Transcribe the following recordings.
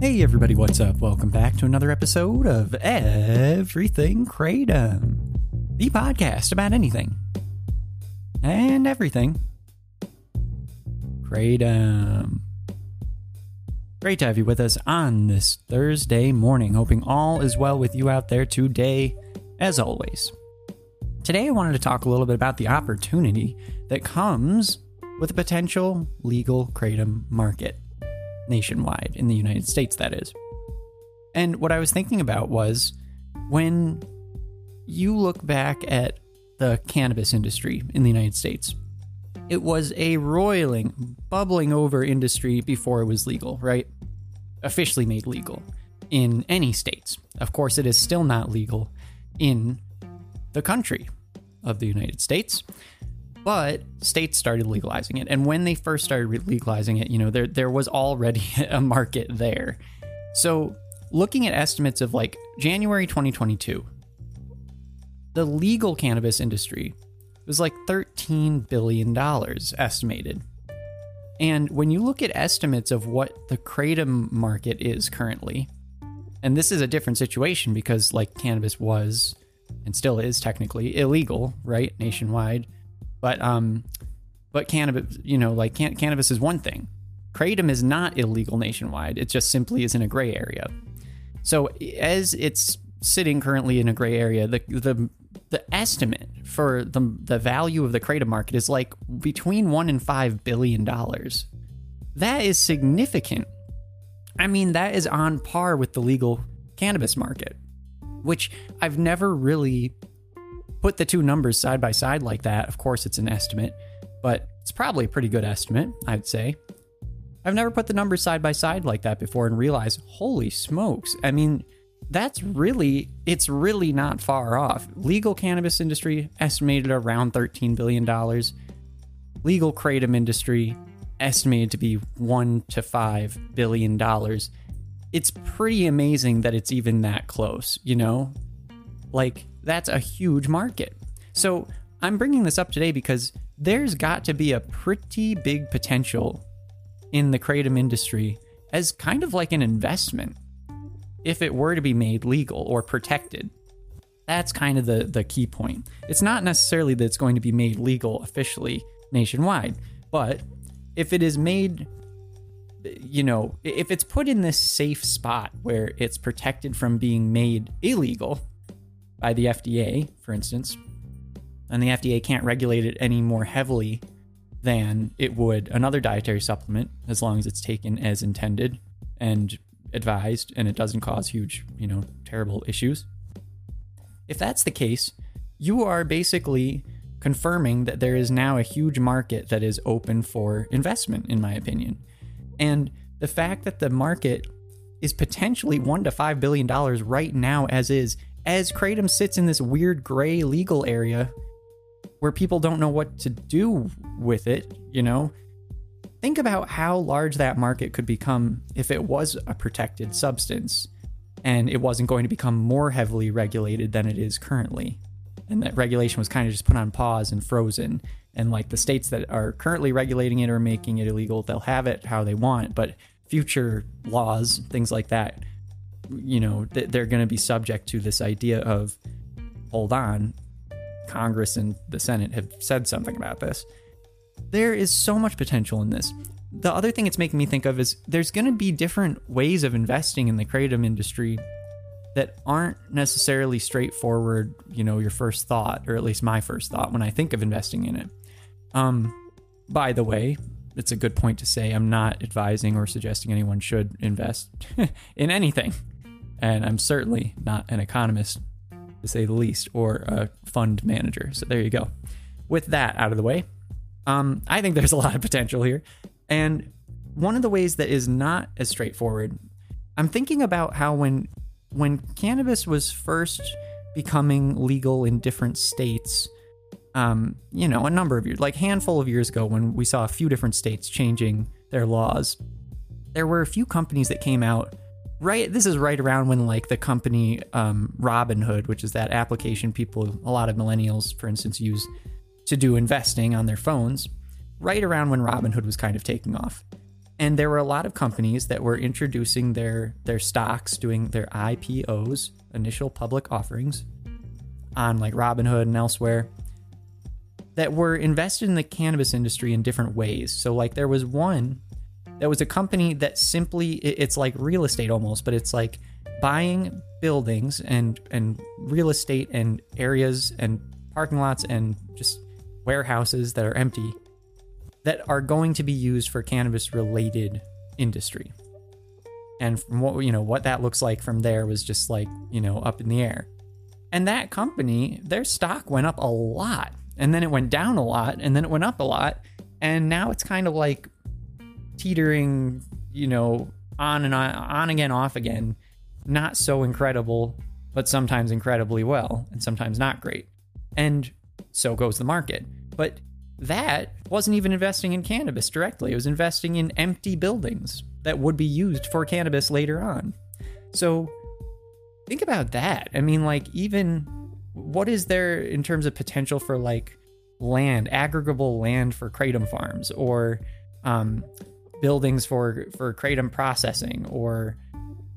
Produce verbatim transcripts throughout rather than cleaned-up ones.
Hey everybody, what's up? Welcome back to another episode of Everything Kratom, the podcast about anything and everything Kratom. Great to have you with us on this Thursday morning. Hoping all is well with you out there today, as always. Today I wanted to talk a little bit about the opportunity that comes with a potential legal Kratom market. Nationwide, in the United States, that is. And what I was thinking about was, when you look back at the cannabis industry in the United States, it was a roiling, bubbling over industry before it was legal, right? Officially made legal in any states. Of course, it is still not legal in the country of the United States. But states started legalizing it. And when they first started legalizing it, you know, there there was already a market there. So looking at estimates of like January twenty twenty-two, the legal cannabis industry was like thirteen billion dollars estimated. And when you look at estimates of what the Kratom market is currently, and this is a different situation because like cannabis was and still is technically illegal, right? Nationwide. But um, but cannabis, you know, like can- cannabis is one thing. Kratom is not illegal nationwide. It just simply is in a gray area. So as it's sitting currently in a gray area, the the the estimate for the the value of the Kratom market is like between one and five billion dollars. That is significant. I mean, that is on par with the legal cannabis market, which I've never really. Put the two numbers side by side like that. Of course, it's an estimate, but it's probably a pretty good estimate, I'd say. I've never put the numbers side by side like that before and realized, holy smokes. I mean, that's really, it's really not far off. Legal cannabis industry estimated around thirteen billion dollars. Legal Kratom industry estimated to be one to five billion dollars. It's pretty amazing that it's even that close, you know? Like, that's a huge market. So I'm bringing this up today because there's got to be a pretty big potential in the Kratom industry as kind of like an investment if it were to be made legal or protected. That's kind of the, the key point. It's not necessarily that it's going to be made legal officially nationwide, but if it is made, you know, if it's put in this safe spot where it's protected from being made illegal by the F D A, for instance, and the F D A can't regulate it any more heavily than it would another dietary supplement, as long as it's taken as intended and advised and it doesn't cause huge, you know, terrible issues. If that's the case, you are basically confirming that there is now a huge market that is open for investment, in my opinion. And the fact that the market is potentially one to five billion dollars right now as is, as Kratom sits in this weird gray legal area where people don't know what to do with it, you know, think about how large that market could become if it was a protected substance and it wasn't going to become more heavily regulated than it is currently. And that regulation was kind of just put on pause and frozen. And like the states that are currently regulating it or making it illegal, they'll have it how they want. But future laws, things like that, you know, they're going to be subject to this idea of, hold on, Congress and the Senate have said something about this. There is so much potential in this. The other thing it's making me think of is there's going to be different ways of investing in the Kratom industry that aren't necessarily straightforward, you know, your first thought, or at least my first thought when I think of investing in it. Um, by the way, it's a good point to say I'm not advising or suggesting anyone should invest in anything. And I'm certainly not an economist, to say the least, or a fund manager. So there you go. With that out of the way, um, I think there's a lot of potential here. And one of the ways that is not as straightforward, I'm thinking about how when when cannabis was first becoming legal in different states, um, you know, a number of years, like handful of years ago, when we saw a few different states changing their laws, there were a few companies that came out. Right, this is right around when like the company um, Robinhood, which is that application people, a lot of millennials, for instance, use to do investing on their phones, right around when Robinhood was kind of taking off. And there were a lot of companies that were introducing their, their stocks, doing their I P Os, initial public offerings, on like Robinhood and elsewhere, that were invested in the cannabis industry in different ways. So like there was one that was a company that simply, it's like real estate almost, but it's like buying buildings and, and real estate and areas and parking lots and just warehouses that are empty, that are going to be used for cannabis-related industry. And from what, you know, what that looks like from there was just like, you know, up in the air. And that company, their stock went up a lot, and then it went down a lot, and then it went up a lot, and now it's kind of like teetering, you know, on and on, on again, off again. Not so incredible, but sometimes incredibly well, and sometimes not great. And so goes the market. But that wasn't even investing in cannabis directly. It was investing in empty buildings that would be used for cannabis later on. So think about that. I mean, like, even what is there in terms of potential for like land, aggregable land for kratom farms, or um, buildings for, for kratom processing, or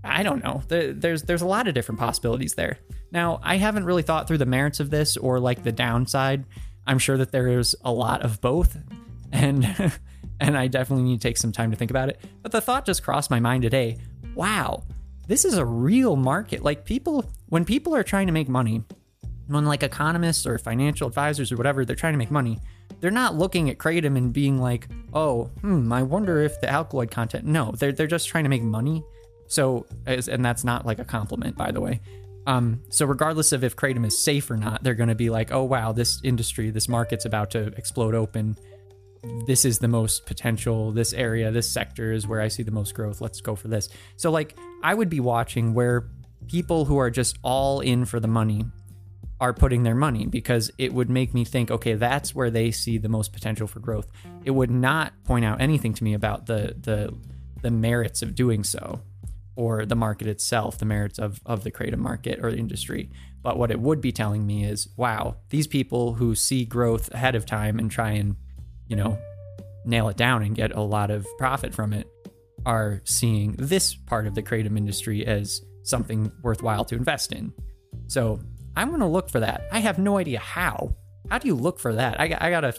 I don't know. There, there's, there's a lot of different possibilities there. Now, I haven't really thought through the merits of this or like the downside. I'm sure that there is a lot of both, and and I definitely need to take some time to think about it. But the thought just crossed my mind today. Wow, this is a real market. Like people, when people are trying to make money, when like economists or financial advisors or whatever, they're trying to make money, they're not looking at kratom and being like, oh, hmm, I wonder if the alkaloid content. No, they're they're just trying to make money. So, and that's not like a compliment, by the way. Um, so regardless of if kratom is safe or not, they're going to be like, oh, wow, this industry, this market's about to explode open. This is the most potential. This area, this sector is where I see the most growth. Let's go for this. So like I would be watching where people who are just all in for the money are putting their money, because it would make me think, okay, that's where they see the most potential for growth. It would not point out anything to me about the the, the merits of doing so, or the market itself, the merits of, of the kratom market or the industry. But what it would be telling me is, wow, these people who see growth ahead of time and try and, you know, nail it down and get a lot of profit from it are seeing this part of the kratom industry as something worthwhile to invest in. So I'm going to look for that. I have no idea how. How do you look for that? I, I got to...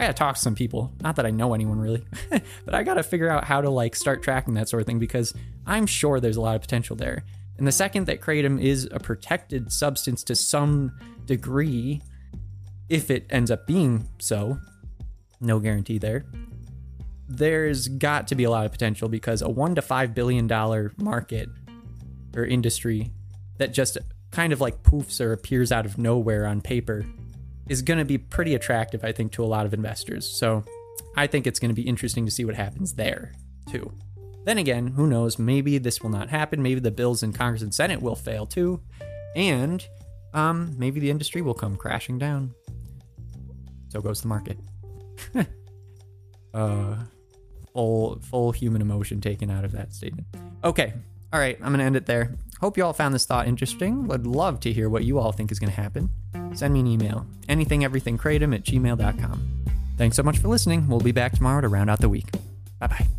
I gotta talk to some people. Not that I know anyone really, but I gotta figure out how to like start tracking that sort of thing, because I'm sure there's a lot of potential there. And the second that kratom is a protected substance to some degree, if it ends up being so, no guarantee there, there's got to be a lot of potential, because a one to five billion dollar market or industry that just kind of like poofs or appears out of nowhere on paper is going to be pretty attractive, I think, to a lot of investors. So I think it's going to be interesting to see what happens there, too. Then again, who knows? Maybe this will not happen. Maybe the bills in Congress and Senate will fail, too. And um, maybe the industry will come crashing down. So goes the market. uh, full, full human emotion taken out of that statement. Okay. All right. I'm going to end it there. Hope you all found this thought interesting. Would love to hear what you all think is going to happen. Send me an email, anythingeverythingkratom at gmail dot com. Thanks so much for listening. We'll be back tomorrow to round out the week. Bye-bye.